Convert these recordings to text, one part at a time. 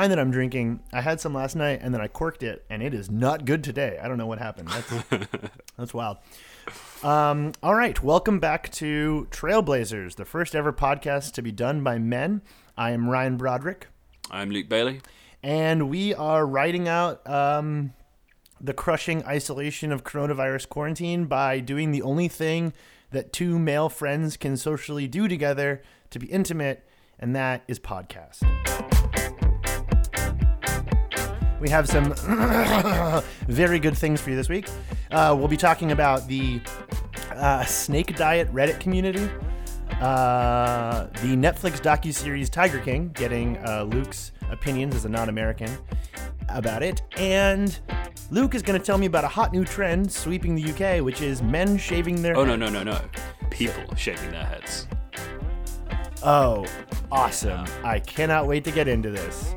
wine that I'm drinking, I had some last night and then I corked it and it is not good today. I don't know what happened. That's that's wild. All right. Welcome back to Trailblazers, the first ever podcast to be done by men. I am Ryan Broderick. I'm Luke Bailey. And we are riding out the crushing isolation of coronavirus quarantine by doing the only thing that two male friends can socially do together to be intimate, and that is podcast. We have some very good things for you this week. We'll be talking about the Snake Diet Reddit community, the Netflix docuseries Tiger King, getting Luke's opinions as a non-American about it, and Luke is going to tell me about a hot new trend sweeping the UK, which is men shaving their heads. No. People shaving their heads. Oh, awesome. Yeah. I cannot wait to get into this.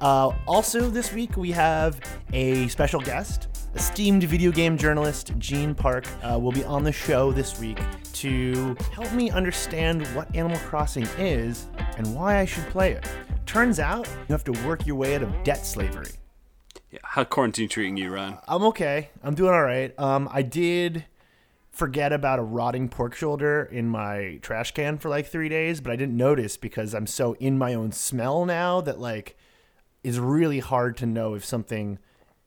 Also this week, we have a special guest, esteemed video game journalist Gene Park will be on the show this week to help me understand what Animal Crossing is and why I should play it. Turns out, you have to work your way out of debt slavery. Yeah, how quarantine treating you, Ryan? I'm okay. I'm doing all right. I did forget about a rotting pork shoulder in my trash can for like 3 days, but I didn't notice because I'm so in my own smell now that like it's really hard to know if something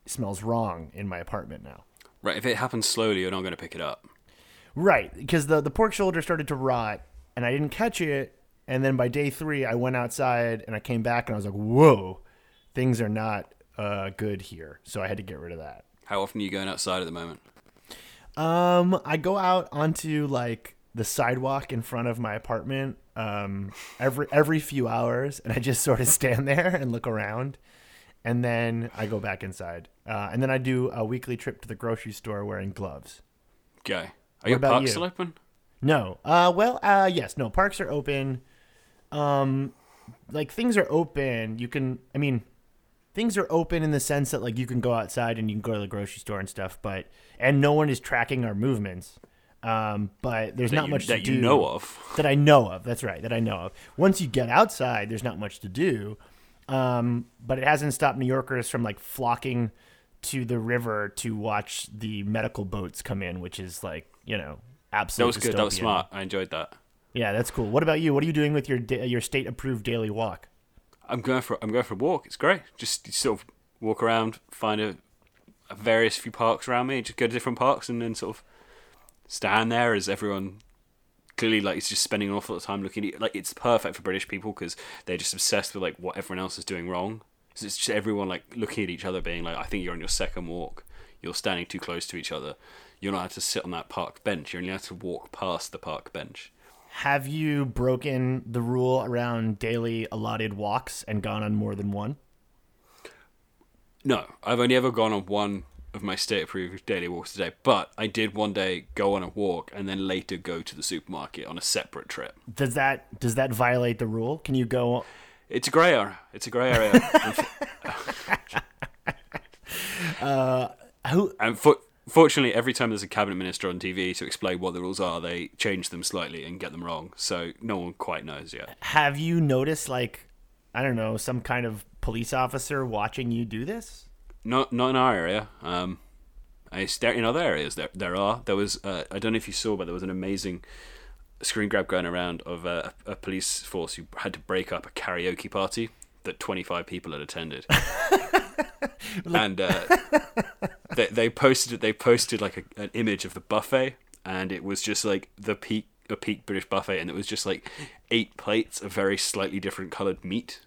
smells wrong in my apartment now. Right. If it happens slowly, you're not going to pick it up. Right. Because the pork shoulder started to rot and I didn't catch it. And then by day 3, I went outside and I came back and I was like, whoa, things are not good here. So I had to get rid of that. How often are you going outside at the moment? I go out onto like the sidewalk in front of my apartment every few hours, and I just sort of stand there and look around, and then I go back inside. And then I do a weekly trip to the grocery store wearing gloves. Okay. Are your parks still open? No. Yes. No, parks are open. Like things are open. Things are open in the sense that, like, you can go outside and you can go to the grocery store and stuff, and no one is tracking our movements. But there's not much to do. That you know of. That I know of. That's right. That I know of. Once you get outside, there's not much to do. But it hasn't stopped New Yorkers from, like, flocking to the river to watch the medical boats come in, which is, like, you know, absolutely. That was good. Dystopian. That was smart. I enjoyed that. Yeah, that's cool. What about you? What are you doing with your state-approved daily walk? I'm going for a walk. It's great. Just sort of walk around, find a various few parks around me, just go to different parks and then sort of stand there as everyone clearly like is just spending an awful lot of time looking at it. Like it's perfect for British people because they're just obsessed with like what everyone else is doing wrong. So it's just everyone like looking at each other being like, I think you're on your second walk. You're standing too close to each other. You're not allowed to sit on that park bench. You're only allowed to walk past the park bench. Have you broken the rule around daily allotted walks and gone on more than one? No, I've only ever gone on one of my state-approved daily walks today, but I did one day go on a walk and then later go to the supermarket on a separate trip. Does that violate the rule? Can you go on? It's a grey area. Fortunately, every time there's a cabinet minister on TV to explain what the rules are, they change them slightly and get them wrong. So no one quite knows yet. Have you noticed, like, I don't know, some kind of police officer watching you do this? Not in our area. In other areas, there are. There was, I don't know if you saw, but there was an amazing screen grab going around of a police force who had to break up a karaoke party that 25 people had attended. And they posted like an image of the buffet, and it was just like a peak British buffet, and it was just like 8 plates of very slightly different coloured meat.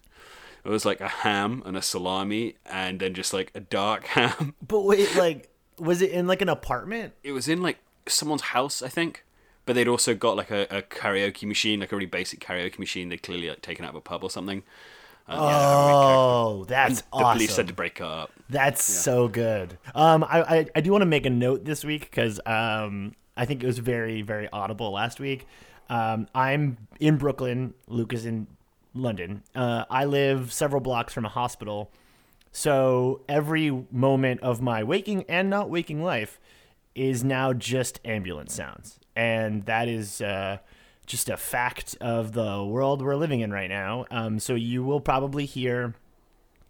It was like a ham and a salami, and then just like a dark ham. But wait, like, was it in like an apartment? It was in like someone's house, I think. But they'd also got like a karaoke machine, like a really basic karaoke machine. They'd clearly like taken out of a pub or something. That's awesome. The police had to break up. So good. I do want to make a note this week because I think it was very, very audible last week. I'm in Brooklyn. Luke is in London. I live several blocks from a hospital. So every moment of my waking and not waking life is now just ambulance sounds. And that is... just a fact of the world we're living in right now. So you will probably hear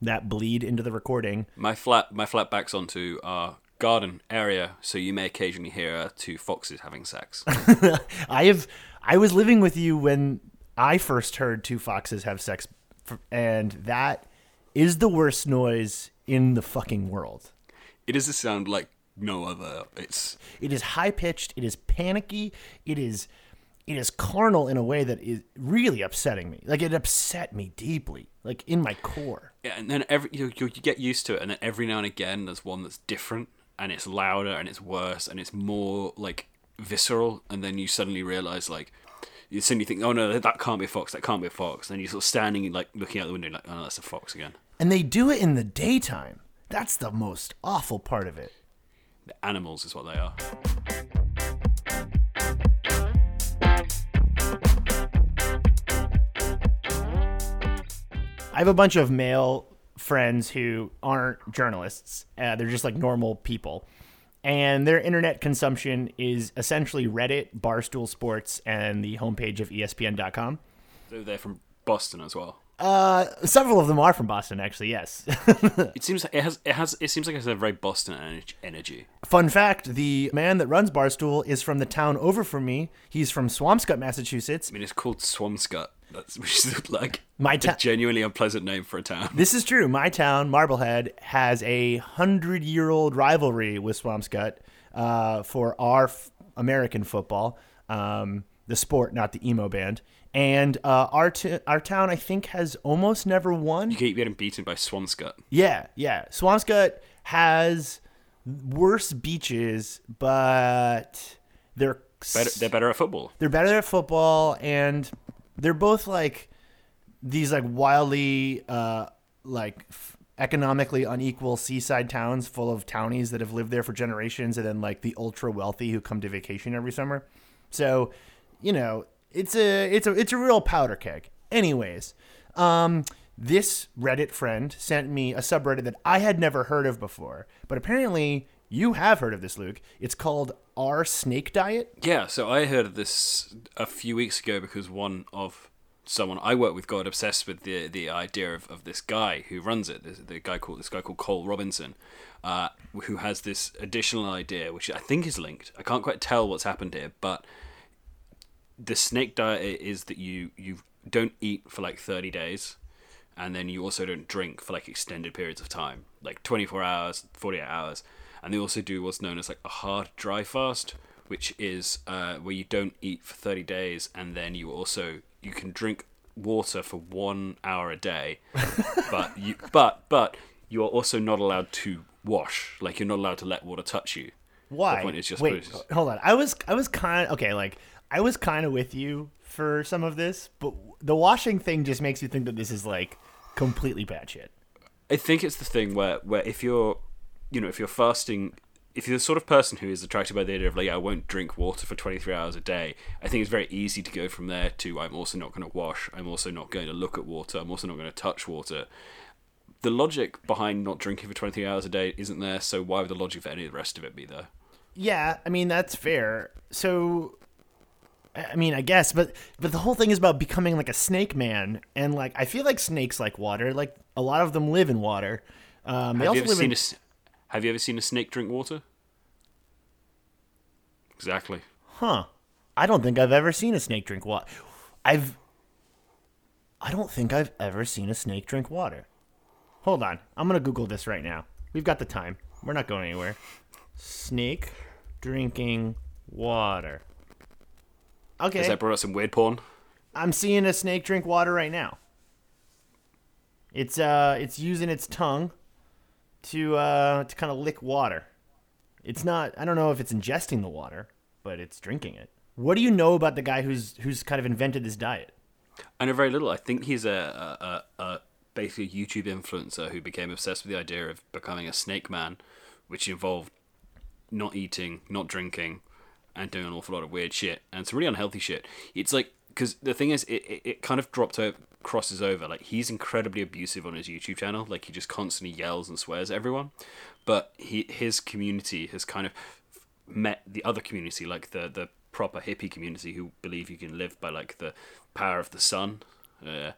that bleed into the recording. My flat backs onto our garden area, so you may occasionally hear two foxes having sex. I was living with you when I first heard two foxes have sex, and that is the worst noise in the fucking world. It is a sound like no other. It is high pitched. It is panicky. It is carnal in a way that is really upsetting me. Like, it upset me deeply, like in my core. Yeah, and then you get used to it, and then every now and again there's one that's different, and it's louder, and it's worse, and it's more like visceral, and then you suddenly realize, like, you suddenly think, oh no, that can't be a fox, that can't be a fox, and you're sort of standing like looking out the window, like, oh no, that's a fox again. And they do it in the daytime. That's the most awful part of it. The animals is what they are. I have a bunch of male friends who aren't journalists. They're just like normal people. And their internet consumption is essentially Reddit, Barstool Sports, and the homepage of ESPN.com. So they're from Boston as well. Several of them are from Boston, actually. Yes. It seems like it has a very Boston energy. Fun fact: the man that runs Barstool is from the town over from me. He's from Swampscott, Massachusetts. I mean, it's called Swampscott, which is like a genuinely unpleasant name for a town. This is true. My town, Marblehead, has a 100-year-old rivalry with Swampscott for our American football, the sport, not the emo band. And our town, I think, has almost never won. You keep getting beaten by Swampscott. Yeah. Swampscott has worse beaches, but they're... They're better at football. They're better at football, and they're both, like, these, like, wildly, economically unequal seaside towns full of townies that have lived there for generations, and then, like, the ultra-wealthy who come to vacation every summer. So, you know... It's a real powder keg. Anyways, this Reddit friend sent me a subreddit that I had never heard of before, but apparently you have heard of this, Luke. It's called Our Snake Diet. Yeah, so I heard of this a few weeks ago because someone I work with got obsessed with the idea of this guy who runs it. This guy called Cole Robinson, who has this additional idea, which I think is linked. I can't quite tell what's happened here, but. The snake diet is that you don't eat for like 30 days, and then you also don't drink for like extended periods of time, like 24 hours, 48 hours. And they also do what's known as like a hard dry fast, which is where you don't eat for 30 days, and then you can drink water for 1 hour a day, but you are also not allowed to wash. Like, you're not allowed to let water touch you. Why? The point is just... Wait, hold on. I was kind of... Okay, like... I was kind of with you for some of this, but the washing thing just makes you think that this is like completely bad shit. I think it's the thing where if you're fasting, if you're the sort of person who is attracted by the idea of like, I won't drink water for 23 hours a day, I think it's very easy to go from there to I'm also not going to wash, I'm also not going to look at water, I'm also not going to touch water. The logic behind not drinking for 23 hours a day isn't there, so why would the logic for any of the rest of it be there? Yeah, I mean, that's fair. So... I mean, I guess, but the whole thing is about becoming like a snake man, and like I feel like snakes like water. Like, a lot of them live in water. Have you ever seen a snake drink water? Exactly. Huh. I don't think I've ever seen a snake drink water. I don't think I've ever seen a snake drink water. Hold on, I'm gonna Google this right now. We've got the time. We're not going anywhere. Snake drinking water. Okay. Has that brought up some weird porn? I'm seeing a snake drink water right now. It's using its tongue to kind of lick water. It's not... I don't know if it's ingesting the water, but it's drinking it. What do you know about the guy who's kind of invented this diet? I know very little. I think he's a basically YouTube influencer who became obsessed with the idea of becoming a snake man, which involved not eating, not drinking, and doing an awful lot of weird shit, and some really unhealthy shit. It's like, because the thing is, it kind of crosses over. Like, he's incredibly abusive on his YouTube channel. Like, he just constantly yells and swears at everyone. But his community has kind of met the other community, like the proper hippie community, who believe you can live by like the power of the sun. You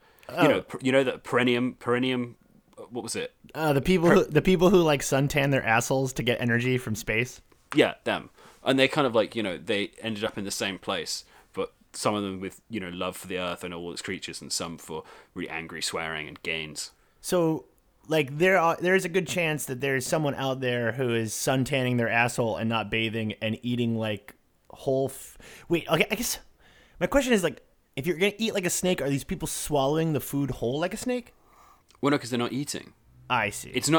know that perennium what was it? The people who like suntan their assholes to get energy from space. Yeah, them. And they kind of like, you know, they ended up in the same place, but some of them with, you know, love for the earth and all its creatures, and some for really angry swearing and gains. So like there's a good chance that there's someone out there who is suntanning their asshole and not bathing and eating like whole... Wait, okay, I guess my question is like, if you're going to eat like a snake, are these people swallowing the food whole like a snake? Well, no, because they're not eating. I see. It's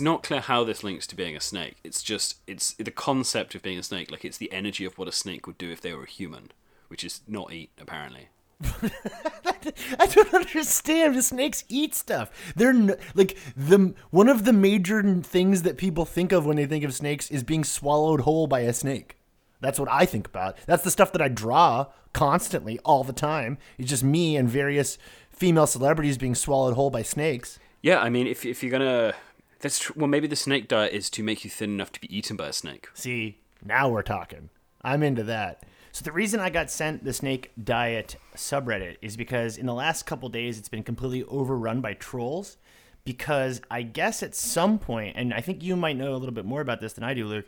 not clear how this links to being a snake. It's just, it's the concept of being a snake. Like, it's the energy of what a snake would do if they were a human, which is not eat, apparently. I don't understand. The snakes eat stuff. They're one of the major things that people think of when they think of snakes is being swallowed whole by a snake. That's what I think about. That's the stuff that I draw constantly, all the time. It's just me and various female celebrities being swallowed whole by snakes. Yeah, I mean, if you're gonna, well, maybe the snake diet is to make you thin enough to be eaten by a snake. See, now we're talking. I'm into that. So the reason I got sent the Snake Diet subreddit is because in the last couple days it's been completely overrun by trolls. Because I guess at some point, and I think you might know a little bit more about this than I do, Luke,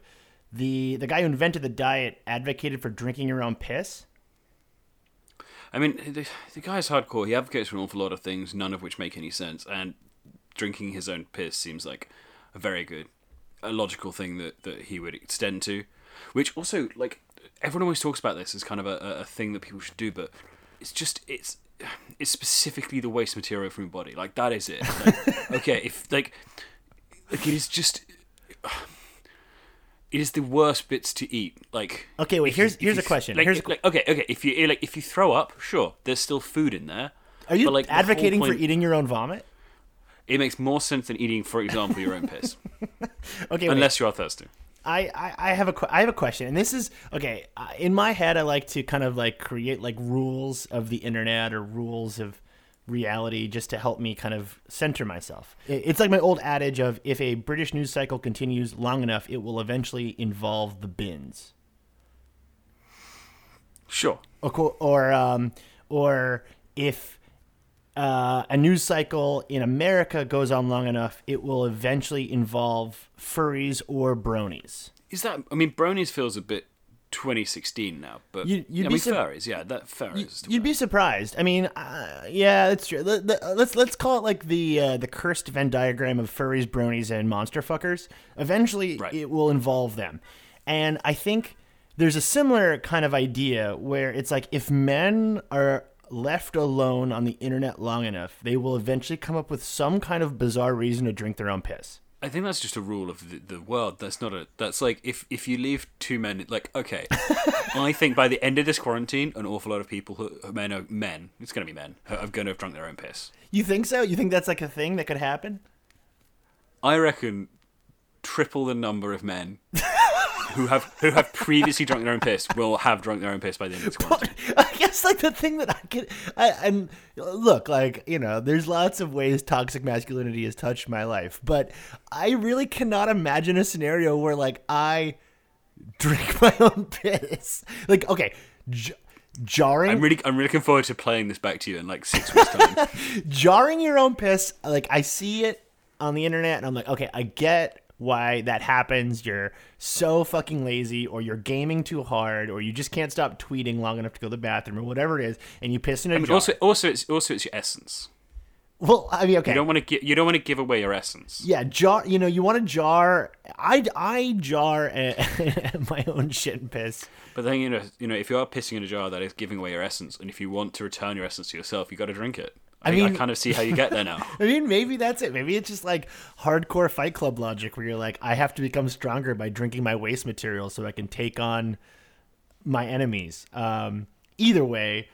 the guy who invented the diet advocated for drinking your own piss. I mean, the guy's hardcore. He advocates for an awful lot of things, none of which make any sense. And drinking his own piss seems like a very good, a logical thing that he would extend to. Which also, like, everyone always talks about this as kind of a thing that people should do, but it's just, it's specifically the waste material from your body. Like, that is it. Like, okay, if, like, it is just... It is the worst bits to eat. Like, okay, wait. Here's a question. Like, okay. If you throw up, sure, there's still food in there. Are you like advocating for eating your own vomit? It makes more sense than eating, for example, your own piss. Okay, unless you are thirsty. I have a question, and this is okay. In my head, I like to kind of like create like rules of the internet or rules of reality just to help me kind of center myself. It's like my old adage of, if a British news cycle continues long enough, it will eventually involve the bins. Sure. Or if a news cycle in America goes on long enough, it will eventually involve furries or bronies. Is that, I mean, bronies feels a bit 2016 now, but furries, yeah, that furries. You'd be surprised. I mean, yeah, that's true. Let's call it like the cursed Venn diagram of furries, bronies, and monster fuckers. Eventually, right, it will involve them, and I think there's a similar kind of idea where it's like, if men are left alone on the internet long enough, they will eventually come up with some kind of bizarre reason to drink their own piss. I think that's just a rule of the world. That's like, if you leave two men, like, okay, I think by the end of this quarantine, an awful lot of people who are going to have drunk their own piss. You think so? You think that's like a thing that could happen? I reckon triple the number of men who have previously drunk their own piss will have drunk their own piss by the end of this quarantine. I guess like the thing that and look, like, you know, there's lots of ways toxic masculinity has touched my life, but I really cannot imagine a scenario where like I drink my own piss. Like, okay, jarring. I'm really looking forward to playing this back to you in like 6 weeks time. Jarring your own piss, like, I see it on the internet and I'm like, okay, I get why that happens. You're so fucking lazy, or you're gaming too hard, or you just can't stop tweeting long enough to go to the bathroom, or whatever it is, and you piss in a jar. Also it's your essence. Well, I mean, okay, you don't want to give away your essence. Yeah, jar. You know, you want to jar. I jar my own shit and piss. But then you know, if you are pissing in a jar, that is giving away your essence, and if you want to return your essence to yourself, you got to drink it. I mean, I kind of see how you get there now. I mean, maybe that's it. Maybe it's just like hardcore Fight Club logic where you're like, I have to become stronger by drinking my waste material so I can take on my enemies. Either way,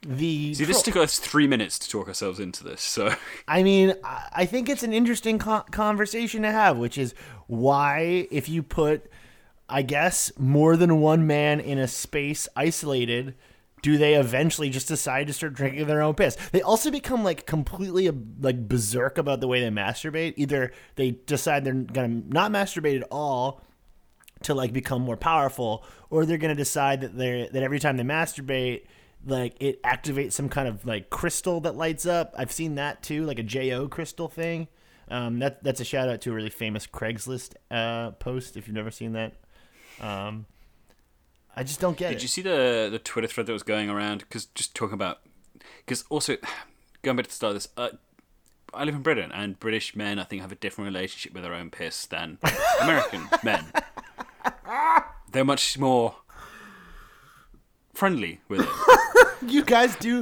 this took us 3 minutes to talk ourselves into this. So, I mean, I think it's an interesting conversation to have, which is why, if you put, I guess, more than one man in a space isolated, do they eventually just decide to start drinking their own piss? They also become like completely like berserk about the way they masturbate. Either they decide they're going to not masturbate at all to like become more powerful, or they're going to decide that every time they masturbate, like, it activates some kind of like crystal that lights up. I've seen that too, like a JO crystal thing. That's a shout out to a really famous Craigslist post. If you've never seen that, I just don't get it. Did you see the Twitter thread that was going around? Because also going back to the start of this, I live in Britain, and British men I think have a different relationship with their own piss than American men. They're much more friendly with it. You guys do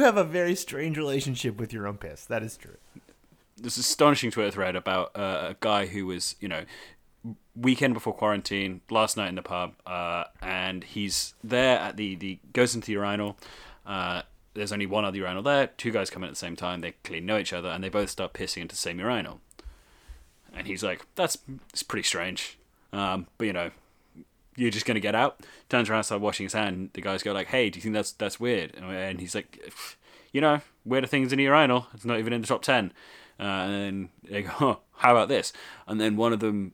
have a very strange relationship with your own piss. That is true. This astonishing Twitter thread about a guy who was, weekend before quarantine, last night in the pub, and he's there at the goes into the urinal. There's only one other urinal there. Two guys come in at the same time. They clearly know each other, and they both start pissing into the same urinal. And he's like, "It's pretty strange, but you're just gonna get out." Turns around, starts washing his hand. The guys go like, "Hey, do you think that's weird?" And he's like, "Weirder things in the urinal. It's not even in the top 10." And then they go, "Oh, how about this?" And then one of them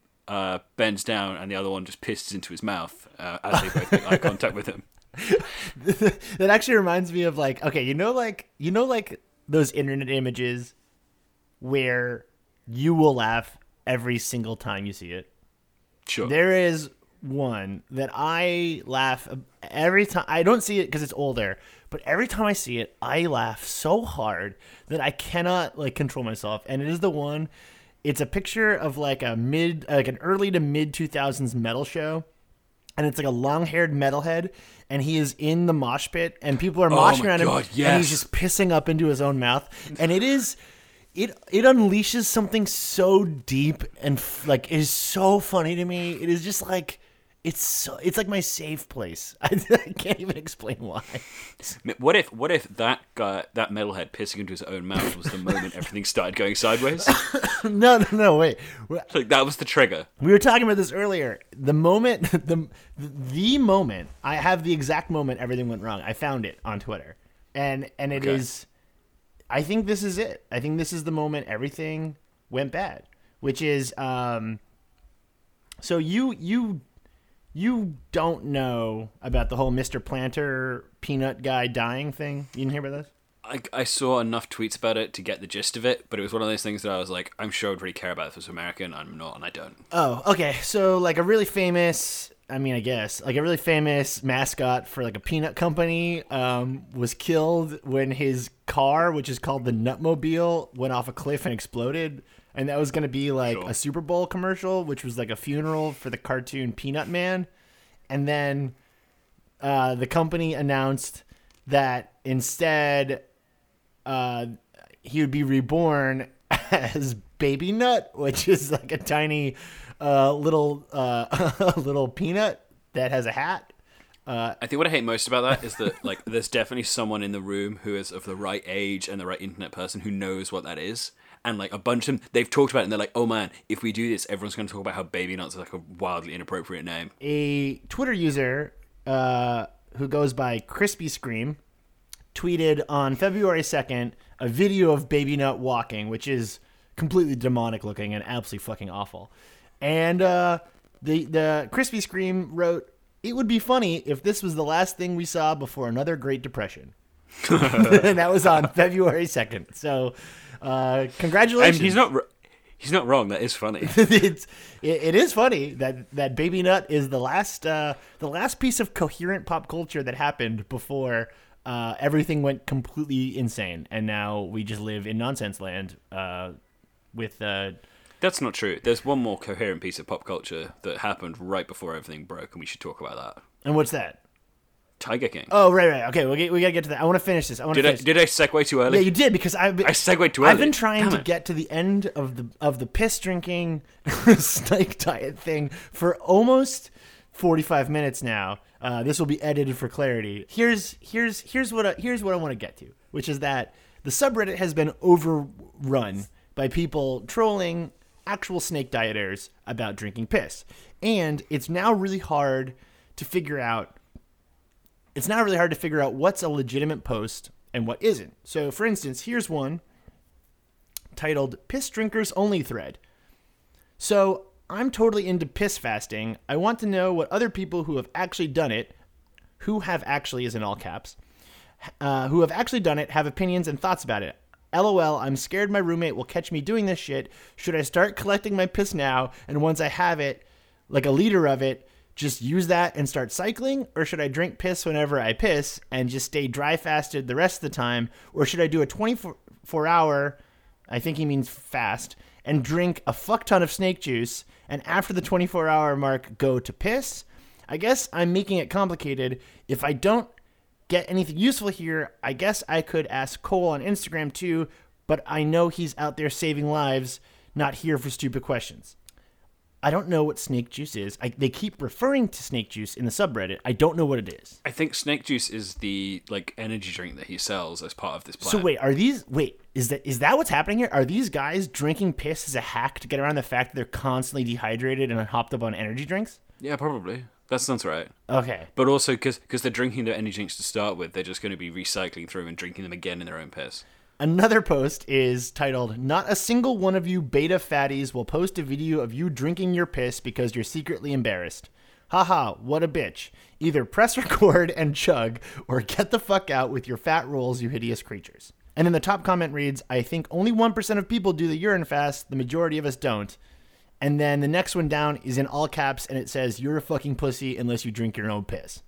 bends down, and the other one just pisses into his mouth as they both make eye contact with him. That actually reminds me of like those internet images where you will laugh every single time you see it. Sure. There is one that I laugh every time. I don't see it because it's older, but every time I see it, I laugh so hard that I cannot control myself. And it is the one. It's a picture of an early to mid 2000s metal show. And it's a long-haired metalhead, and he is in the mosh pit, and people are moshing around him, yes. And he's just pissing up into his own mouth. And it unleashes something so deep, and it is so funny to me. It is just it's like my safe place. I can't even explain why. What if that guy, that metalhead pissing into his own mouth was the moment everything started going sideways? No, wait. That was the trigger. We were talking about this earlier. The moment, I have the exact moment everything went wrong. I found it on Twitter. And it is, I think this is it. I think this is the moment everything went bad, which is, so you don't know about the whole Mr. Planter Peanut guy dying thing? You didn't hear about this? I saw enough tweets about it to get the gist of it, but it was one of those things that I was like, I'm sure I'd really care about if it was American. I'm not, and I don't. Oh, okay. So a really famous, a really famous mascot for a peanut company was killed when his car, which is called the Nutmobile, went off a cliff and exploded. And that was going to be a Super Bowl commercial, which was a funeral for the cartoon Peanut Man. And then the company announced that instead he would be reborn as Baby Nut, which is a tiny little peanut that has a hat. I think what I hate most about that is that there's definitely someone in the room who is of the right age and the right internet person who knows what that is. And a bunch of them, they've talked about it, and they're like, oh man, if we do this, everyone's going to talk about how Baby Nuts is a wildly inappropriate name. A Twitter user who goes by Crispy Scream tweeted on February 2nd a video of Baby Nut walking, which is completely demonic looking and absolutely fucking awful. And the Crispy Scream wrote, "It would be funny if this was the last thing we saw before another Great Depression." And that was on February 2nd. So... congratulations. And he's not wrong. That is funny. it is funny that Baby Nut is the last piece of coherent pop culture that happened before everything went completely insane, and now we just live in nonsense land. That's not true. There's one more coherent piece of pop culture that happened right before everything broke, and we should talk about that. And what's that? Tiger King. Oh, right. Okay, we got to get to that. I want to finish this. Did I segue too early? Yeah, you did, because I segued too early. I've been trying to get to the end of the piss drinking snake diet thing for almost 45 minutes now. This will be edited for clarity. Here's what I want to get to, which is that the subreddit has been overrun by people trolling actual snake dieters about drinking piss, and it's now really hard to figure out. It's not really hard to figure out what's a legitimate post and what isn't. So, for instance, here's one titled Piss Drinkers Only Thread. So, I'm totally into piss fasting. I want to know what other people who have actually done it, who have actually is in all caps, have opinions and thoughts about it. LOL, I'm scared my roommate will catch me doing this shit. Should I start collecting my piss now? And once I have it, like a liter of it, just use that and start cycling? Or should I drink piss whenever I piss and just stay dry fasted the rest of the time? Or should I do a 24-hour, I think he means fast, and drink a fuck ton of snake juice and after the 24-hour mark go to piss? I guess I'm making it complicated. If I don't get anything useful here, I guess I could ask Cole on Instagram too, but I know he's out there saving lives, not here for stupid questions. I don't know what snake juice is. They keep referring to snake juice in the subreddit. I don't know what it is. I think snake juice is the energy drink that he sells as part of this plan. So wait, is that what's happening here? Are these guys drinking piss as a hack to get around the fact that they're constantly dehydrated and hopped up on energy drinks? Yeah, probably. That sounds right. Okay. But also, because they're drinking their energy drinks to start with, they're just going to be recycling through and drinking them again in their own piss. Another post is titled, Not a single one of you beta fatties will post a video of you drinking your piss because you're secretly embarrassed. Haha, what a bitch. Either press record and chug, or get the fuck out with your fat rolls, you hideous creatures. And then the top comment reads, I think only 1% of people do the urine fast, the majority of us don't. And then the next one down is in all caps, and it says, you're a fucking pussy unless you drink your own piss.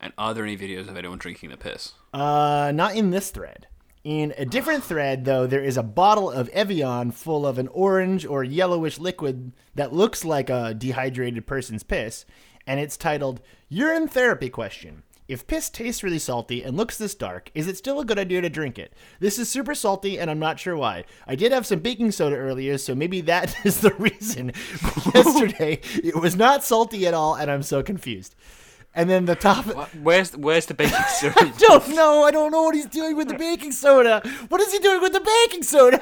And are there any videos of anyone drinking the piss? Not in this thread. In a different thread, though, there is a bottle of Evian full of an orange or yellowish liquid that looks like a dehydrated person's piss, and it's titled, Urine Therapy Question. If piss tastes really salty and looks this dark, is it still a good idea to drink it? This is super salty, and I'm not sure why. I did have some baking soda earlier, so maybe that is the reason. Yesterday, it was not salty at all, and I'm so confused. And then the top... Where's the baking soda? I don't know. I don't know what he's doing with the baking soda. What is he doing with the baking soda?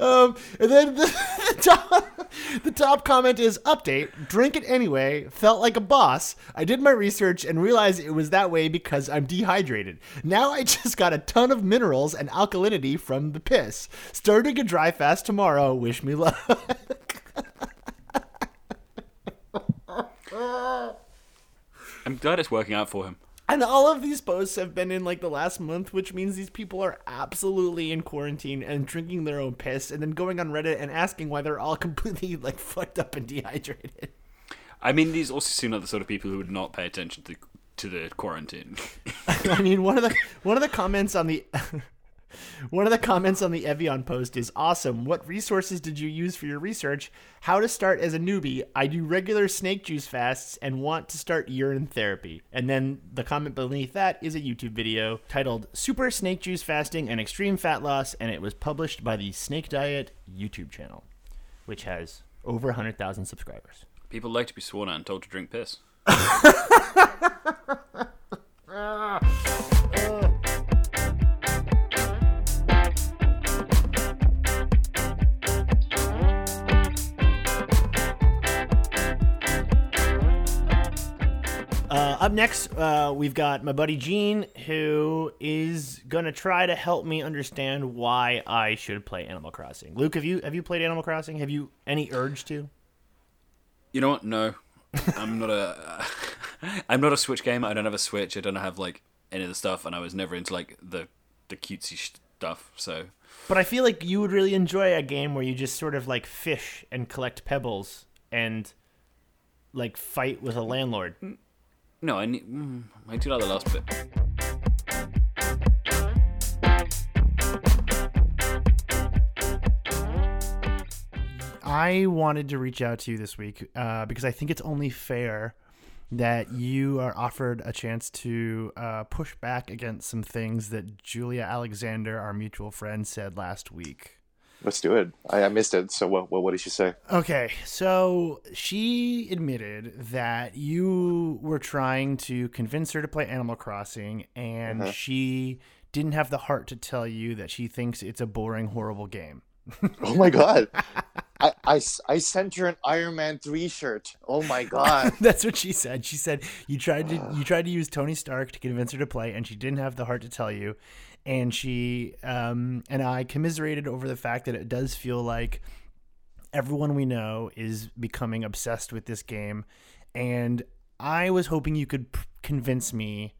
And then the top comment is, update, drink it anyway, felt like a boss. I did my research and realized it was that way because I'm dehydrated. Now I just got a ton of minerals and alkalinity from the piss. Starting a dry fast tomorrow. Wish me luck. I'm glad it's working out for him. And all of these posts have been in the last month, which means these people are absolutely in quarantine and drinking their own piss and then going on Reddit and asking why they're all completely fucked up and dehydrated. I mean, these also seem like the sort of people who would not pay attention to the quarantine. I mean, one of the comments on the one of the comments on the Evian post is awesome. What resources did you use for your research? How to start as a newbie. I do regular snake juice fasts and want to start urine therapy. And then the comment beneath that is a YouTube video titled Super Snake Juice Fasting and Extreme Fat Loss. And it was published by the Snake Diet YouTube channel, which has over 100,000 subscribers. People like to be sworn at and told to drink piss. Up next, we've got my buddy Gene, who is going to try to help me understand why I should play Animal Crossing. Luke, have you played Animal Crossing? Have you any urge to? You know what? No. I'm not a Switch gamer. I don't have a Switch. I don't have any of the stuff, and I was never into the cutesy stuff, so. But I feel like you would really enjoy a game where you just sort of fish and collect pebbles and fight with a landlord. No, I do like the last bit. I wanted to reach out to you this week because I think it's only fair that you are offered a chance to push back against some things that Julia Alexander, our mutual friend, said last week. Let's do it. I missed it. So what did she say? Okay. So she admitted that you were trying to convince her to play Animal Crossing, and she didn't have the heart to tell you that she thinks it's a boring, horrible game. Oh, my God. I sent her an Iron Man 3 shirt. Oh, my God. That's what she said. She said you tried to use Tony Stark to convince her to play, and she didn't have the heart to tell you. And she and I commiserated over the fact that it does feel like everyone we know is becoming obsessed with this game. And I was hoping you could convince me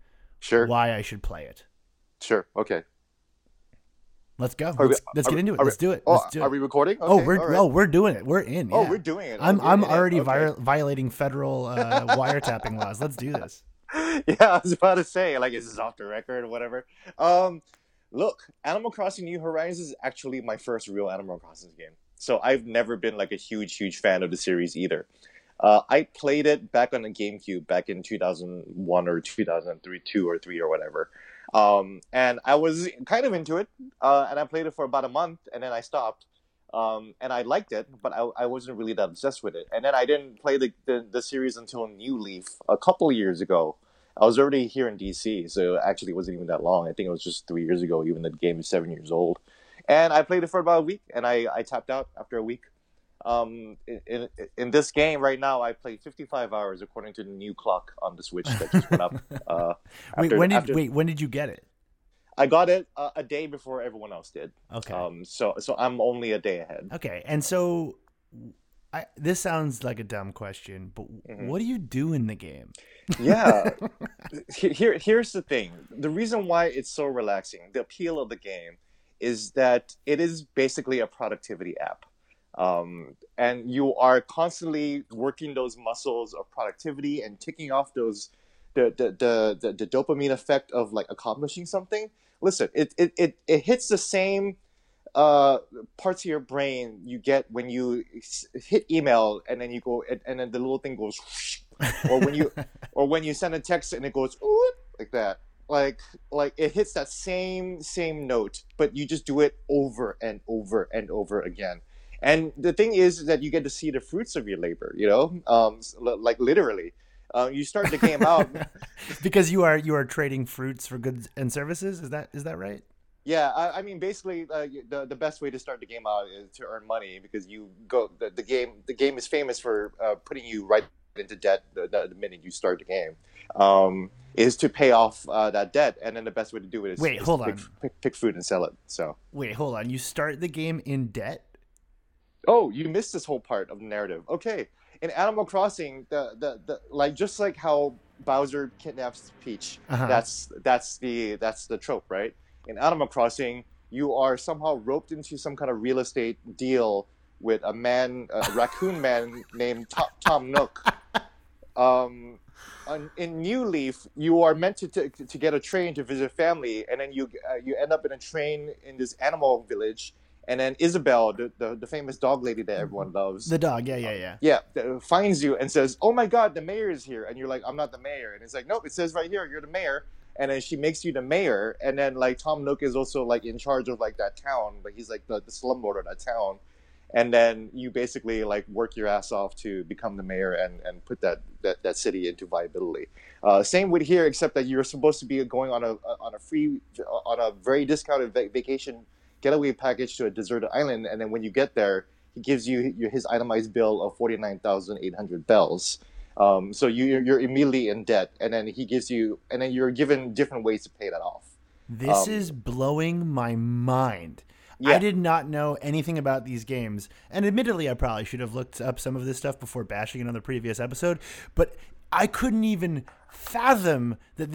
why I should play it. Sure. Okay. Let's go. Let's get into it. Let's do it. Are we recording? Okay, we're doing it. We're in. Yeah. Oh, we're doing it. I'm already violating federal wiretapping laws. Let's do this. Yeah, I was about to say, like, is this off the record or whatever? Look, Animal Crossing New Horizons is actually my first real Animal Crossing game. So I've never been like a huge fan of the series either. I played it back on the GameCube back in 2001 or 2003, 2 or 3 or whatever. And I was kind of into it, and I played it for about a month, and then I stopped. And I liked it, but I wasn't really that obsessed with it. And then I didn't play the series until New Leaf a couple years ago. I was already here in DC, so actually it wasn't even that long. I think it was just 3 years ago, even though the game is 7 years old. And I played it for about a week, and I tapped out after a week. In this game right now, I played 55 hours according to the new clock on the Switch that just went up. When did you get it? I got it a day before everyone else did. Okay. So I'm only a day ahead. Okay. And so, this sounds like a dumb question, but what do you do in the game? Yeah. Here's the thing. The reason why it's so relaxing, the appeal of the game, is that it is basically a productivity app. And you are constantly working those muscles of productivity and ticking off those the dopamine effect of like accomplishing something. Listen, it hits the same parts of your brain you get when you hit email and then you go and then the little thing goes, or when you send a text and it goes like that. Like it hits that same note, but you just do it over and over and over again. And the thing is that you get to see the fruits of your labor, you know, like literally. You start the game out because you are trading fruits for goods and services. Is that right? Yeah, I mean, basically, the best way to start the game out is to earn money because you go the game is famous for putting you right into debt the minute you start the game. Is to pay off that debt, and then the best way to do it is pick food and sell it. So you start the game in debt. Oh, you missed this whole part of the narrative. Okay, in Animal Crossing, the like just like how Bowser kidnaps Peach, that's the trope, right? In Animal Crossing, you are somehow roped into some kind of real estate deal with a raccoon man named Tom Nook. In New Leaf, you are meant to get a train to visit family, and then you end up in a train in this animal village. And then Isabel, the famous dog lady that everyone loves. The dog, finds you and says, oh my God, the mayor is here. And you're like, I'm not the mayor. And it's like, nope, it says right here, you're the mayor. And then she makes you the mayor. And then like Tom Nook is also like in charge of like that town. Like he's like the slumlord of that town. And then you basically like work your ass off to become the mayor and put that city into viability. Same with here, except that you're supposed to be going on a very discounted vacation getaway package to a deserted island, and then when you get there, he gives you his itemized bill of 49,800 bells. So you're immediately in debt, and then he gives you, and then you're given different ways to pay that off. This is blowing my mind. Yeah. I did not know anything about these games, and admittedly, I probably should have looked up some of this stuff before bashing it on the previous episode. But I couldn't even fathom that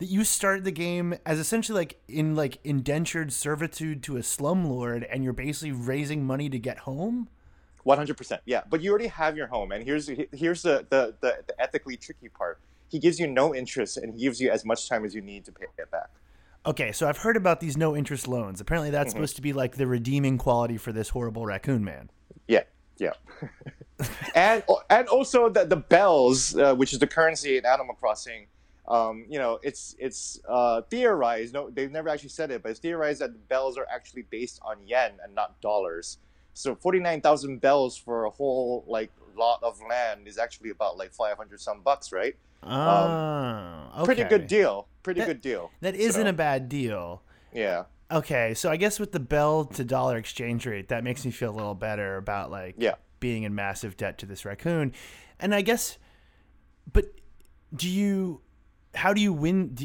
you start the game as essentially like indentured servitude to a slumlord, and you're basically raising money to get home. 100%, yeah. But you already have your home, and here's the ethically tricky part. He gives you no interest, and he gives you as much time as you need to pay it back. Okay, so I've heard about these no interest loans. Apparently, that's supposed to be like the redeeming quality for this horrible raccoon man. Yeah. Yeah, and also the bells, which is the currency in Animal Crossing, you know, it's theorized. No, they've never actually said it, but it's theorized that the bells are actually based on yen and not dollars. So 49,000 bells for a whole like lot of land is actually about like 500 some bucks, right? Okay. Pretty good deal. That isn't a bad deal. Yeah. Okay, so I guess with the bell to dollar exchange rate, that makes me feel a little better about being in massive debt to this raccoon. And I guess, but how do you win?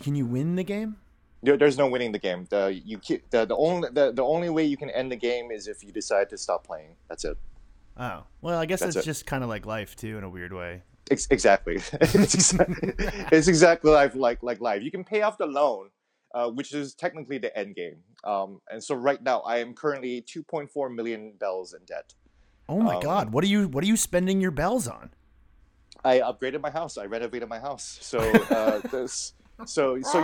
Can you win the game? There's no winning the game. The only way you can end the game is if you decide to stop playing. That's it. Oh, well, I guess that's just kind of like life too, in a weird way. Exactly. It's exactly like life. You can pay off the loan. which is technically the end game. And so right now I am currently 2.4 million bells in debt. Oh my God. What are you spending your bells on? I upgraded my house. I renovated my house. So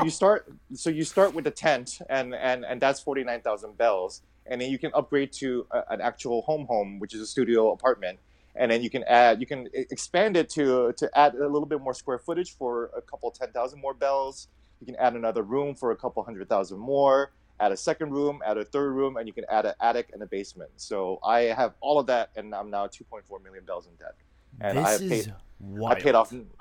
you start with a tent and that's 49,000 bells, and then you can upgrade to an actual home, which is a studio apartment, and then you can expand it to add a little bit more square footage for a couple 10,000 more bells. You can add another room for a couple 100,000 more, add a second room, add a third room, and you can add an attic and a basement. So I have all of that, and I'm now 2.4 million bells in debt. And I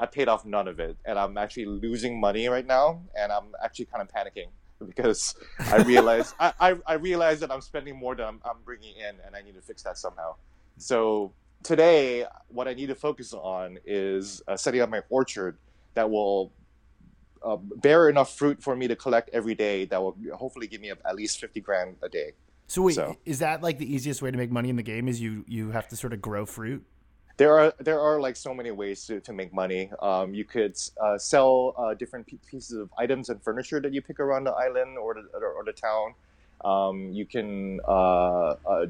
paid off none of it, and I'm actually losing money right now, and I'm actually kind of panicking because I realize I realize that I'm spending more than I'm bringing in, and I need to fix that somehow. So today, what I need to focus on is setting up my orchard that will bear enough fruit for me to collect every day. That will hopefully give me at least $50,000 a day. So wait, is that like the easiest way to make money in the game? Is you have to sort of grow fruit? There are like so many ways to make money. You could sell different pieces of items and furniture that you pick around the island or the town. You can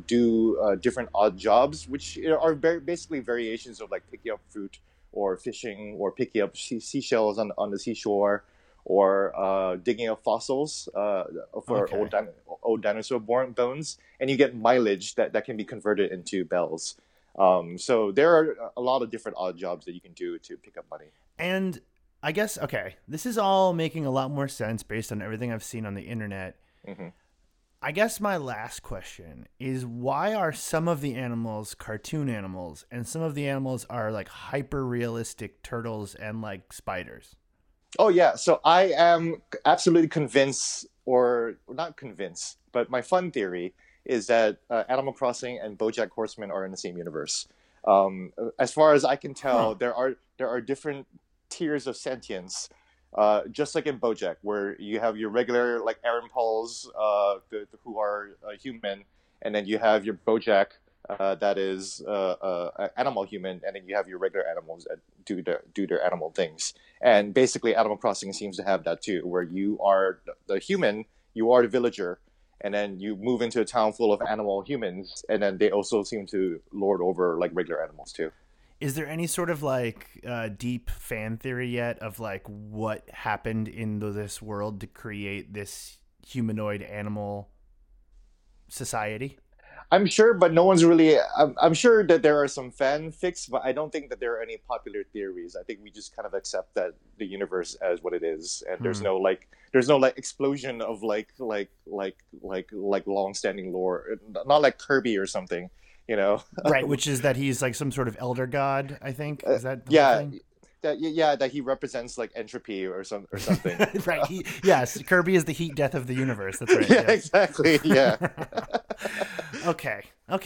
do different odd jobs, which are basically variations of like picking up fruit or fishing or picking up seashells on the seashore or digging up fossils for old dinosaur bones. And you get mileage that can be converted into bells. So there are a lot of different odd jobs that you can do to pick up money. And I guess, okay, this is all making a lot more sense based on everything I've seen on the internet. Mm-hmm. I guess my last question is, why are some of the animals cartoon animals and some of the animals are like hyper realistic turtles and like spiders? Oh yeah. So I am absolutely convinced, or not convinced, but my fun theory is that Animal Crossing and Bojack Horseman are in the same universe. As far as I can tell, there are different tiers of sentience, just like in Bojack, where you have your regular, like Aaron Pauls, who are human, and then you have your Bojack that is animal human, and then you have your regular animals that do their animal things. And basically, Animal Crossing seems to have that too, where you are the human, you are the villager, and then you move into a town full of animal humans, and then they also seem to lord over like regular animals too. Is there any sort of like deep fan theory yet of like what happened in this world to create this humanoid animal society? I'm sure, but no one's really. I'm sure that there are some fanfics, but I don't think that there are any popular theories. I think we just kind of accept that the universe as what it is, and there's no explosion of like long-standing lore, not like Kirby or something, you know? Right, which is that he's like some sort of elder god. I think is that the thing? That he represents like entropy or something. Right. Yes, Kirby is the heat death of the universe. That's right. Yeah. Exactly. Yeah. Okay.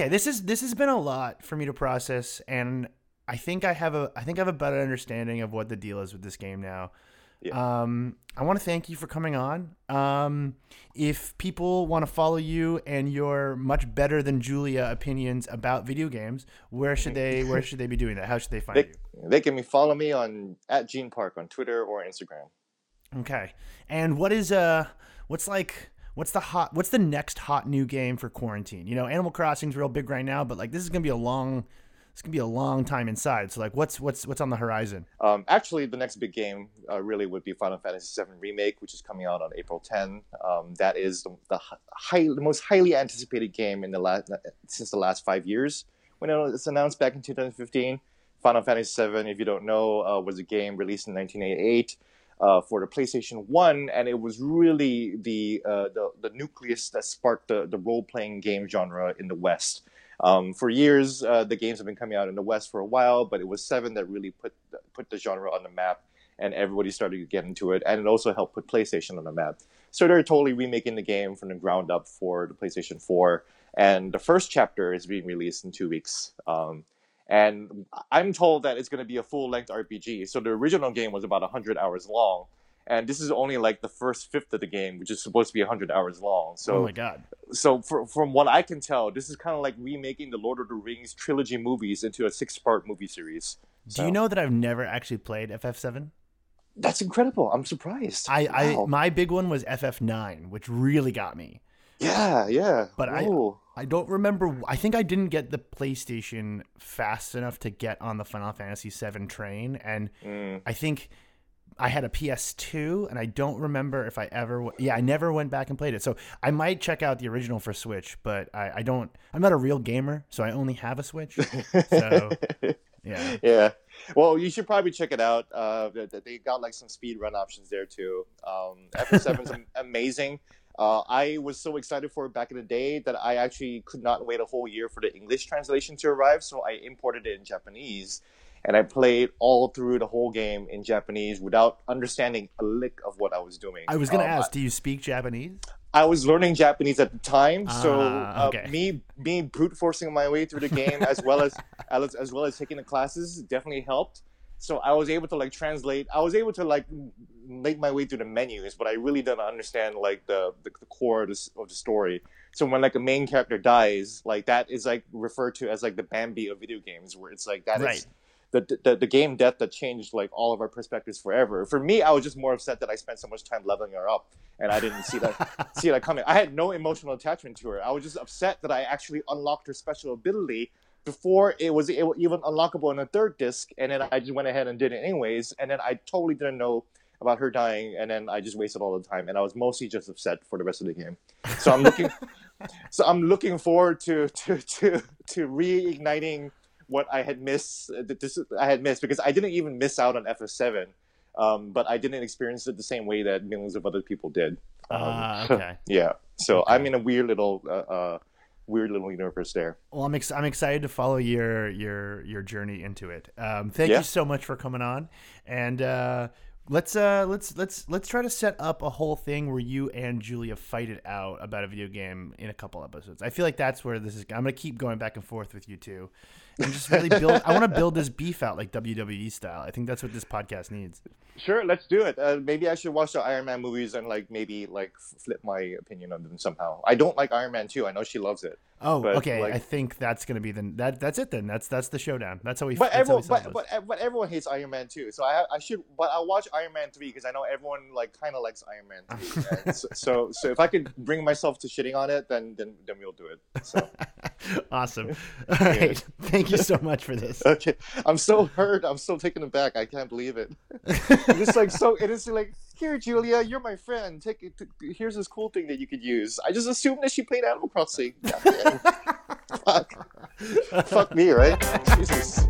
This has been a lot for me to process, and I think I have a better understanding of what the deal is with this game now. Yeah. I want to thank you for coming on. If people want to follow you and your much better than Julia opinions about video games, where should they be doing that? How should they find you? They can follow me on @GenePark on Twitter or Instagram. Okay. And what's the next hot new game for quarantine? You know, Animal Crossing's real big right now, but like this is going to be a long time inside. So like what's on the horizon? Actually, the next big game really would be Final Fantasy VII Remake, which is coming out on April 10. That is the most highly anticipated game since the last 5 years. When it was announced back in 2015, Final Fantasy VII, if you don't know, was a game released in 1988 for the PlayStation 1, and it was really the nucleus that sparked the role-playing game genre in the West. For years, the games have been coming out in the West for a while, but it was Seven that really put the genre on the map, and everybody started to get into it, and it also helped put PlayStation on the map. So they're totally remaking the game from the ground up for the PlayStation 4, and the first chapter is being released in 2 weeks. And I'm told that it's going to be a full-length RPG, so the original game was about 100 hours long. And this is only like the first fifth of the game, which is supposed to be 100 hours long. So, oh my God. So from what I can tell, this is kind of like remaking the Lord of the Rings trilogy movies into a 6-part movie series. Do you know that I've never actually played FF7? That's incredible. I'm surprised. I my big one was FF9, which really got me. Yeah, yeah. But I don't remember. I think I didn't get the PlayStation fast enough to get on the Final Fantasy VII train. And I think I had a PS2, and I don't remember if I ever... Yeah, I never went back and played it. So I might check out the original for Switch, but I don't... I'm not a real gamer, so I only have a Switch. So... Yeah. Yeah. Well, you should probably check it out. They got like some speed run options there too. FF7 is amazing. I was so excited for it back in the day that I actually could not wait a whole year for the English translation to arrive, so I imported it in Japanese, and I played all through the whole game in Japanese without understanding a lick of what I was doing. I was going to ask, do you speak Japanese? I was learning Japanese at the time, so okay. me brute forcing my way through the game as well as taking the classes definitely helped. So I was able to like translate. I was able to like make my way through the menus, but I really didn't understand like the core of the story. So when like a main character dies, like that is like referred to as like the Bambi of video games, where it's like that is the game death that changed like all of our perspectives forever. For me, I was just more upset that I spent so much time leveling her up. And I didn't see that coming. I had no emotional attachment to her. I was just upset that I actually unlocked her special ability before it was even unlockable in the third disc. And then I just went ahead and did it anyways. And then I totally didn't know about her dying. And then I just wasted all the time. And I was mostly just upset for the rest of the game. So I'm looking, forward to reigniting what I had missed. Because I didn't even miss out on FF7. But I didn't experience it the same way that millions of other people did. Okay. Yeah. So okay. I'm in a weird little universe there. Well, I'm excited to follow your journey into it. Thank you so much for coming on, and let's try to set up a whole thing where you and Julia fight it out about a video game in a couple episodes. I feel like that's where this is. I'm gonna keep going back and forth with you two. And just really build. I want to build this beef out like WWE style. I think that's what this podcast needs. Sure, let's do it. Maybe I should watch the Iron Man movies and maybe flip my opinion on them somehow. I don't like Iron Man 2. I know she loves it. Oh, okay. I think that's gonna be that's it then. That's the showdown. That's how we. But everyone hates Iron Man 2. So I should. But I'll watch Iron Man 3 because I know everyone kind of likes Iron Man 3. And so if I could bring myself to shitting on it, then we'll do it. So. Awesome. All right. Yeah. Thank you so much for this. Okay. I'm so hurt. I'm so taken aback. I can't believe it. It's here, Julia, you're my friend. Take it. Here's this cool thing that you could use. I just assumed that she played Animal Crossing. Fuck. Fuck me, right? Jesus.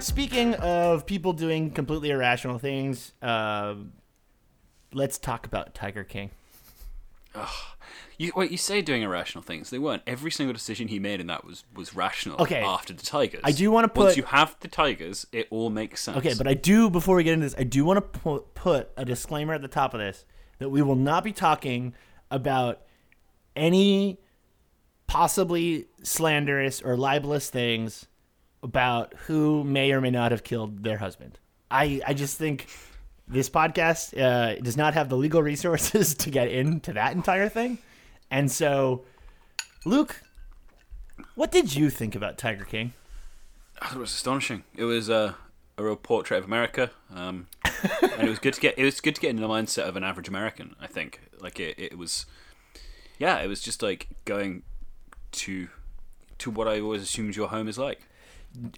Speaking of people doing completely irrational things, let's talk about Tiger King. You say doing irrational things. They weren't. Every single decision he made in that was rational after the tigers. I do want to put... Once you have the tigers, it all makes sense. Okay, but I do, before we get into this, I do want to put a disclaimer at the top of this that we will not be talking about any possibly slanderous or libelous things about who may or may not have killed their husband. I just think this podcast does not have the legal resources to get into that entire thing. And so, Luke, what did you think about Tiger King? I thought it was astonishing. It was a real portrait of America, and it was good to get into the mindset of an average American. I think it was just like going to what I always assumed your home is like.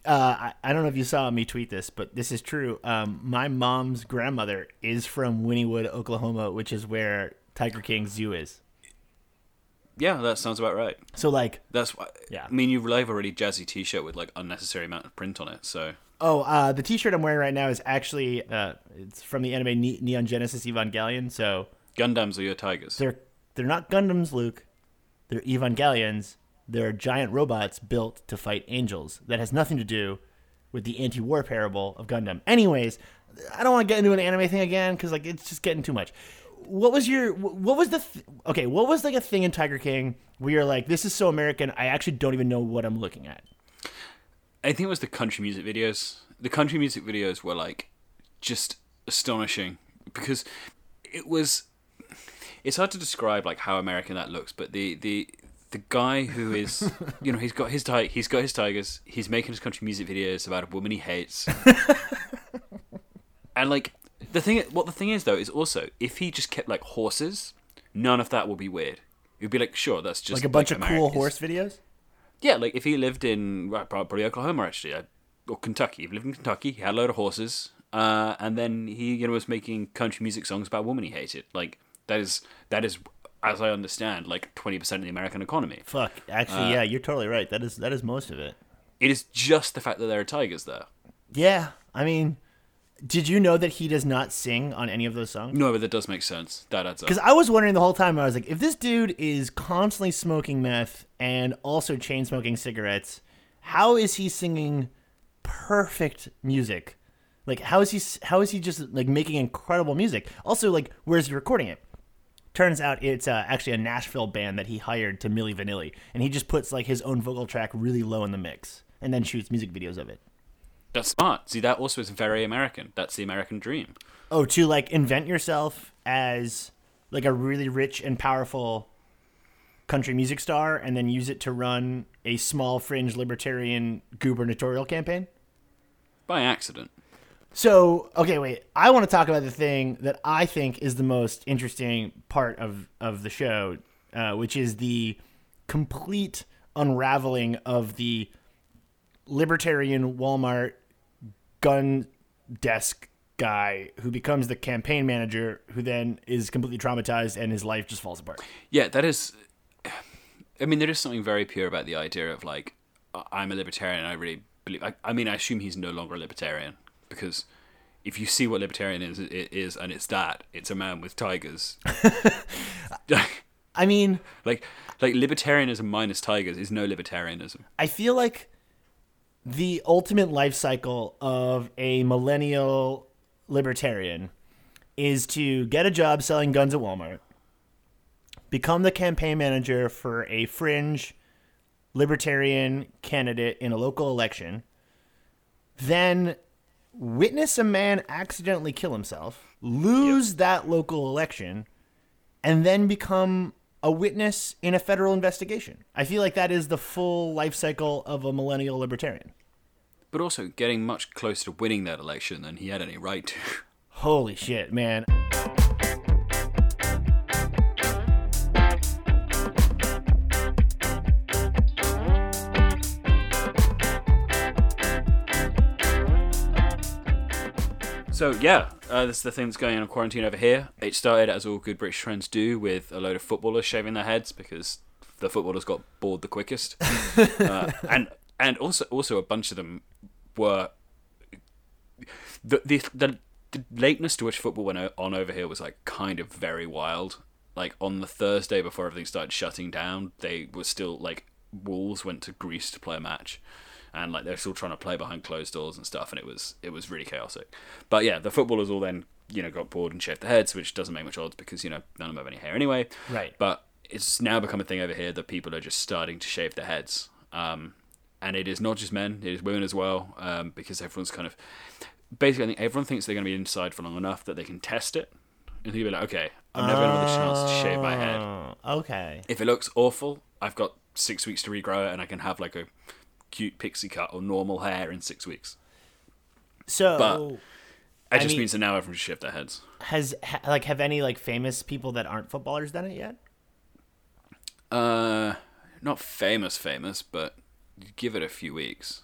I don't know if you saw me tweet this, but this is true. My mom's grandmother is from Wynnewood, Oklahoma, which is where Tiger King Zoo is. Yeah, that sounds about right. So, that's why. Yeah. I mean, you have already jazzy T-shirt with unnecessary amount of print on it. So. Oh, the T-shirt I'm wearing right now is actually it's from the anime Neon Genesis Evangelion. So. Gundams are your tigers. They're not Gundams, Luke. They're Evangelions. They're giant robots built to fight angels. That has nothing to do with the anti-war parable of Gundam. Anyways, I don't want to get into an anime thing again because it's just getting too much. What was a thing in Tiger King where you're like, this is so American, I actually don't even know what I'm looking at? I think it was the country music videos. The country music videos were just astonishing because it was... it's hard to describe like how American that looks, but the guy who is, you know, he's got his tigers, he's making his country music videos about a woman he hates. And like the thing is though is also if he just kept like horses, none of that would be weird. It would be like, sure, that's just like a bunch of Americans. Cool horse videos. Yeah, like if he lived in probably Oklahoma actually, or Kentucky. He lived in Kentucky. He had a load of horses, and then he, you know, was making country music songs about a woman he hated. Like that is as I understand, like 20% of the American economy. Fuck, actually, yeah, you're totally right. That is most of it. It is just the fact that there are tigers there. Yeah, I mean, did you know that he does not sing on any of those songs? No, but that does make sense. That adds up. Because I was wondering the whole time, I was like, if this dude is constantly smoking meth and also chain smoking cigarettes, how is he singing perfect music? Like, how is he just like making incredible music? Also, like, where's he recording it? Turns out it's actually a Nashville band that he hired to Milli Vanilli, and he just puts like his own vocal track really low in the mix, and then shoots music videos of it. That's smart. See, that also is very American. That's the American dream. Oh, to like invent yourself as like a really rich and powerful country music star, and then use it to run a small fringe libertarian gubernatorial campaign? By accident. So, okay, wait. I want to talk about the thing that I think is the most interesting part of the show, which is the complete unraveling of the libertarian Walmart gun desk guy who becomes the campaign manager, who then is completely traumatized and his life just falls apart. Yeah, that is... I mean, there is something very pure about the idea of, like, I'm a libertarian, I really believe... I mean, I assume he's no longer a libertarian. Because if you see what libertarian is, and it's that, it's a man with tigers. I mean... Like libertarianism minus tigers is no libertarianism. I feel like the ultimate life cycle of a millennial libertarian is to get a job selling guns at Walmart, become the campaign manager for a fringe libertarian candidate in a local election, then... witness a man accidentally kill himself, lose that local election, and then become a witness in a federal investigation. I feel like that is the full life cycle of a millennial libertarian. But also getting much closer to winning that election than he had any right to. Holy shit, man. So, yeah, this is the thing that's going on in quarantine over here. It started, as all good British friends do, with a load of footballers shaving their heads because the footballers got bored the quickest. and also a bunch of them were... The lateness to which football went on over here was, like, kind of very wild. Like, on the Thursday before everything started shutting down, they were still, like, Wolves went to Greece to play a match. And like they're still trying to play behind closed doors and stuff, and it was really chaotic. But yeah, the footballers all then, you know, got bored and shaved their heads, which doesn't make much odds because, you know, none of them have any hair anyway. Right. But it's now become a thing over here that people are just starting to shave their heads, and it is not just men; it is women as well, because everyone's kind of basically. I think everyone thinks they're going to be inside for long enough that they can test it, and they'll be like, "Okay, I'm never going to have the chance to shave my head. Okay. If it looks awful, I've got 6 weeks to regrow it, and I can have like a." cute pixie cut or normal hair in 6 weeks. So, but it just means that now everyone should shave their heads. Have any like famous people that aren't footballers done it yet? Not famous, but give it a few weeks.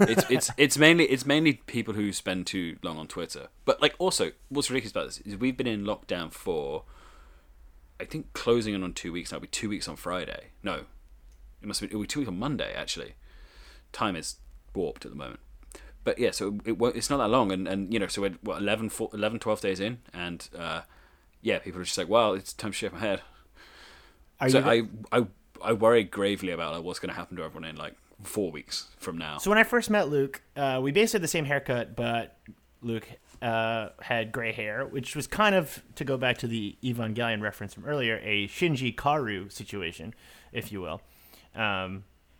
it's mainly people who spend too long on Twitter. But like also, what's ridiculous about this is we've been in lockdown for, I think closing in on 2 weeks. That'll be 2 weeks on Friday. No, it'll be 2 weeks on Monday actually. Time is warped at the moment, but yeah, so it's not that long, and you know, so we're 12 days in, and yeah, people are just like, well, it's time to shave my head. I worry gravely about like, what's going to happen to everyone in like 4 weeks from now. So when I first met Luke, we basically had the same haircut, but Luke had gray hair, which was kind of, to go back to the Evangelion reference from earlier, a Shinji Karu situation, if you will.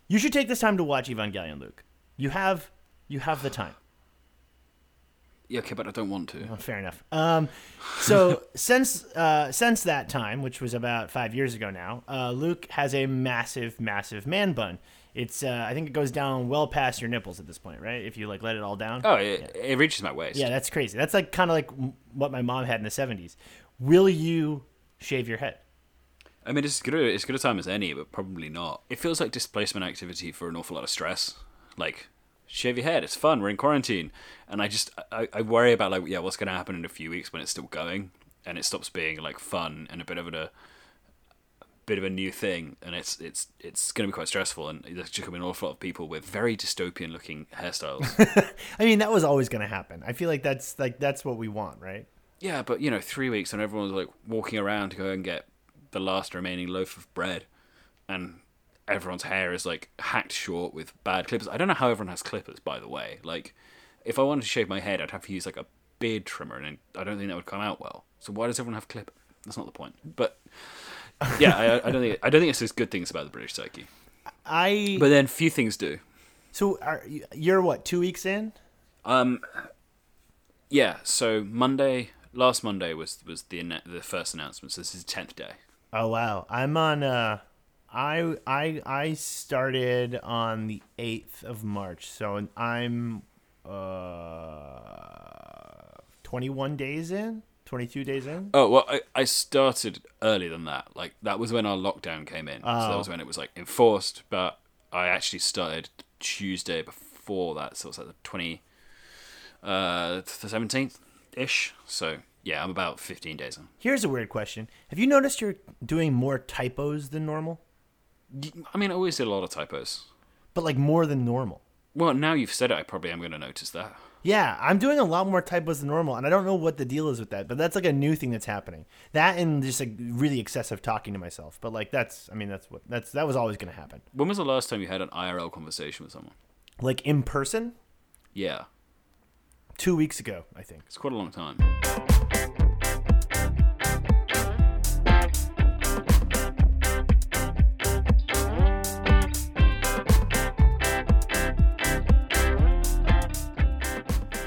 You should take this time to watch Evangelion, Luke. You have the time. Yeah, okay, but I don't want to. Oh, fair enough. So since that time, which was about 5 years ago now, Luke has a massive, massive man bun. It's I think it goes down well past your nipples at this point, right? If you like let it all down. Oh, it reaches my waist. Yeah, that's crazy. That's like kind of like what my mom had in the 70s. Will you shave your head? I mean, it's as good a time as any, but probably not. It feels like displacement activity for an awful lot of stress. Like, shave your head, it's fun, we're in quarantine. And I worry about, like, yeah, what's going to happen in a few weeks when it's still going and it stops being like fun and a bit of a new thing, and it's going to be quite stressful, and there's going to be an awful lot of people with very dystopian looking hairstyles. I mean, that was always going to happen. I feel like that's what we want, right? Yeah, but 3 weeks and everyone's like walking around to go and get the last remaining loaf of bread, and everyone's hair is like hacked short with bad clippers. I don't know how everyone has clippers, by the way. Like, if I wanted to shave my head, I'd have to use like a beard trimmer, and I don't think that would come out well. So why does everyone have clippers? That's not the point. But yeah, I don't think it says good things about the British psyche. But then few things do. So you're what, 2 weeks in? Yeah. So last Monday was the first announcement. So this is the 10th day. Oh wow! I'm on. I started on the 8th of March, so I'm 21 days in, 22 days in. Oh, well, I started earlier than that. Like, that was when our lockdown came in. Oh. So that was when it was, like, enforced, but I actually started Tuesday before that, so it was like the 17th-ish, so... Yeah, I'm about 15 days in. Here's a weird question. Have you noticed you're doing more typos than normal? I mean, I always did a lot of typos. But like more than normal. Well, now you've said it, I probably am going to notice that. Yeah, I'm doing a lot more typos than normal, and I don't know what the deal is with that, but that's like a new thing that's happening. That and just like really excessive talking to myself. But like that was always going to happen. When was the last time you had an IRL conversation with someone? Like in person? Yeah. 2 weeks ago, I think. It's quite a long time.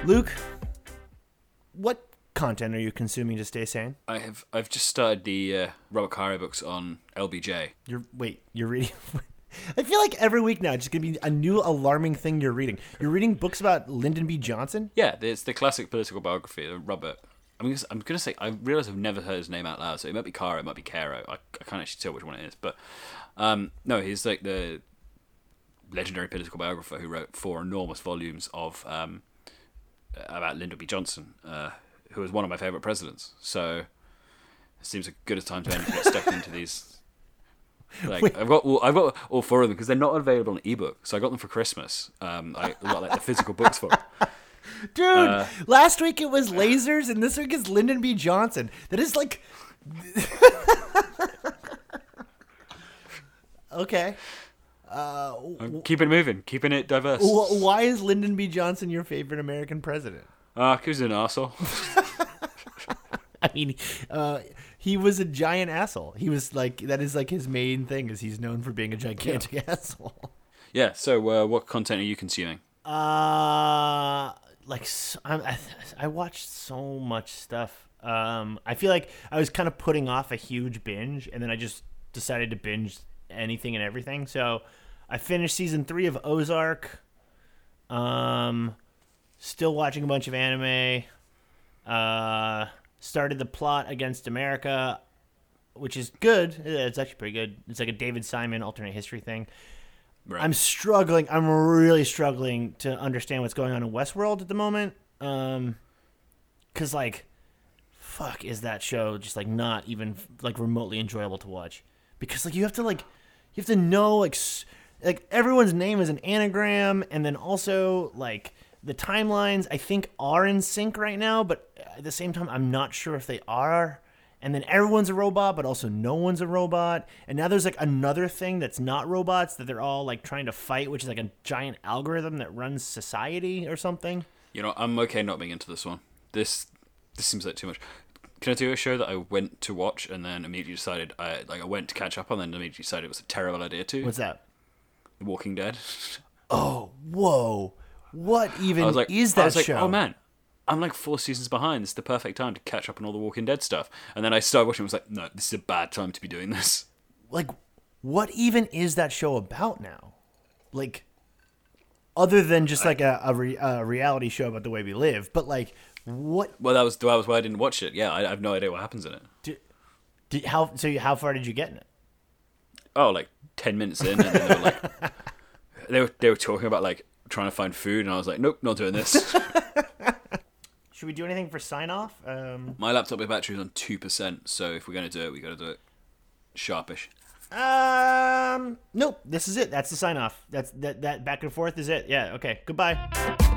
Luke, what content are you consuming to stay sane? I've just started the Robert Caro books on LBJ. You're reading? I feel like every week now it's just going to be a new alarming thing you're reading. You're reading books about Lyndon B. Johnson? Yeah, it's the classic political biography of Robert. I'm going to say, I realize I've never heard his name out loud, so it might be Caro, it might be Caro. I can't actually tell which one it is. But no, he's like the legendary political biographer who wrote four enormous volumes of... about Lyndon B. Johnson, who was one of my favourite presidents. So it seems a good a time to end to get stuck into these. Like, I've got all four of them because they're not available on ebook. So I got them for Christmas. I got like the physical books for them. Dude, last week it was lasers, and this week it's Lyndon B. Johnson. That is like. Okay. Keep it moving, keeping it diverse. Why is Lyndon B. Johnson your favorite American president? Because he's an asshole. I mean, he was a giant asshole. He was like, that is like his main thing, is he's known for being a gigantic asshole. Yeah. So, what content are you consuming? I watched so much stuff. I feel like I was kind of putting off a huge binge, and then I just decided to binge anything and everything. So I finished season 3 of Ozark. Still watching a bunch of anime. Started The Plot Against America, which is good. It's actually pretty good. It's like a David Simon alternate history thing. Right. I'm really struggling to understand what's going on in Westworld at the moment. 'Cause like, fuck, is that show just like not even like remotely enjoyable to watch? Because like you have to know like everyone's name is an anagram, and then also like the timelines I think are in sync right now, but at the same time I'm not sure if they are. And then everyone's a robot, but also no one's a robot. And now there's like another thing that's not robots that they're all like trying to fight, which is like a giant algorithm that runs society or something. I'm okay not being into this one. This seems like too much. Can I do a show that I went to watch and then immediately decided I went to catch up on, and then immediately decided it was a terrible idea too? What's that? The Walking Dead. Oh, whoa! What even is that show? Oh man, I'm like 4 seasons behind. This is the perfect time to catch up on all the Walking Dead stuff. And then I started watching and was like, no, this is a bad time to be doing this. Like, what even is that show about now? Like, other than just like a reality show about the way we live, but like, what? Well, that was why I didn't watch it. Yeah, I have no idea what happens in it. How far did you get in it? Oh, like 10 minutes in, and then they were like, they were talking about like trying to find food, and I was like, nope, not doing this. Should we do anything for sign off? My laptop battery is on 2%, so if we're gonna do it, we gotta do it sharpish. Nope. This is it. That's the sign off. That back and forth is it. Yeah. Okay. Goodbye.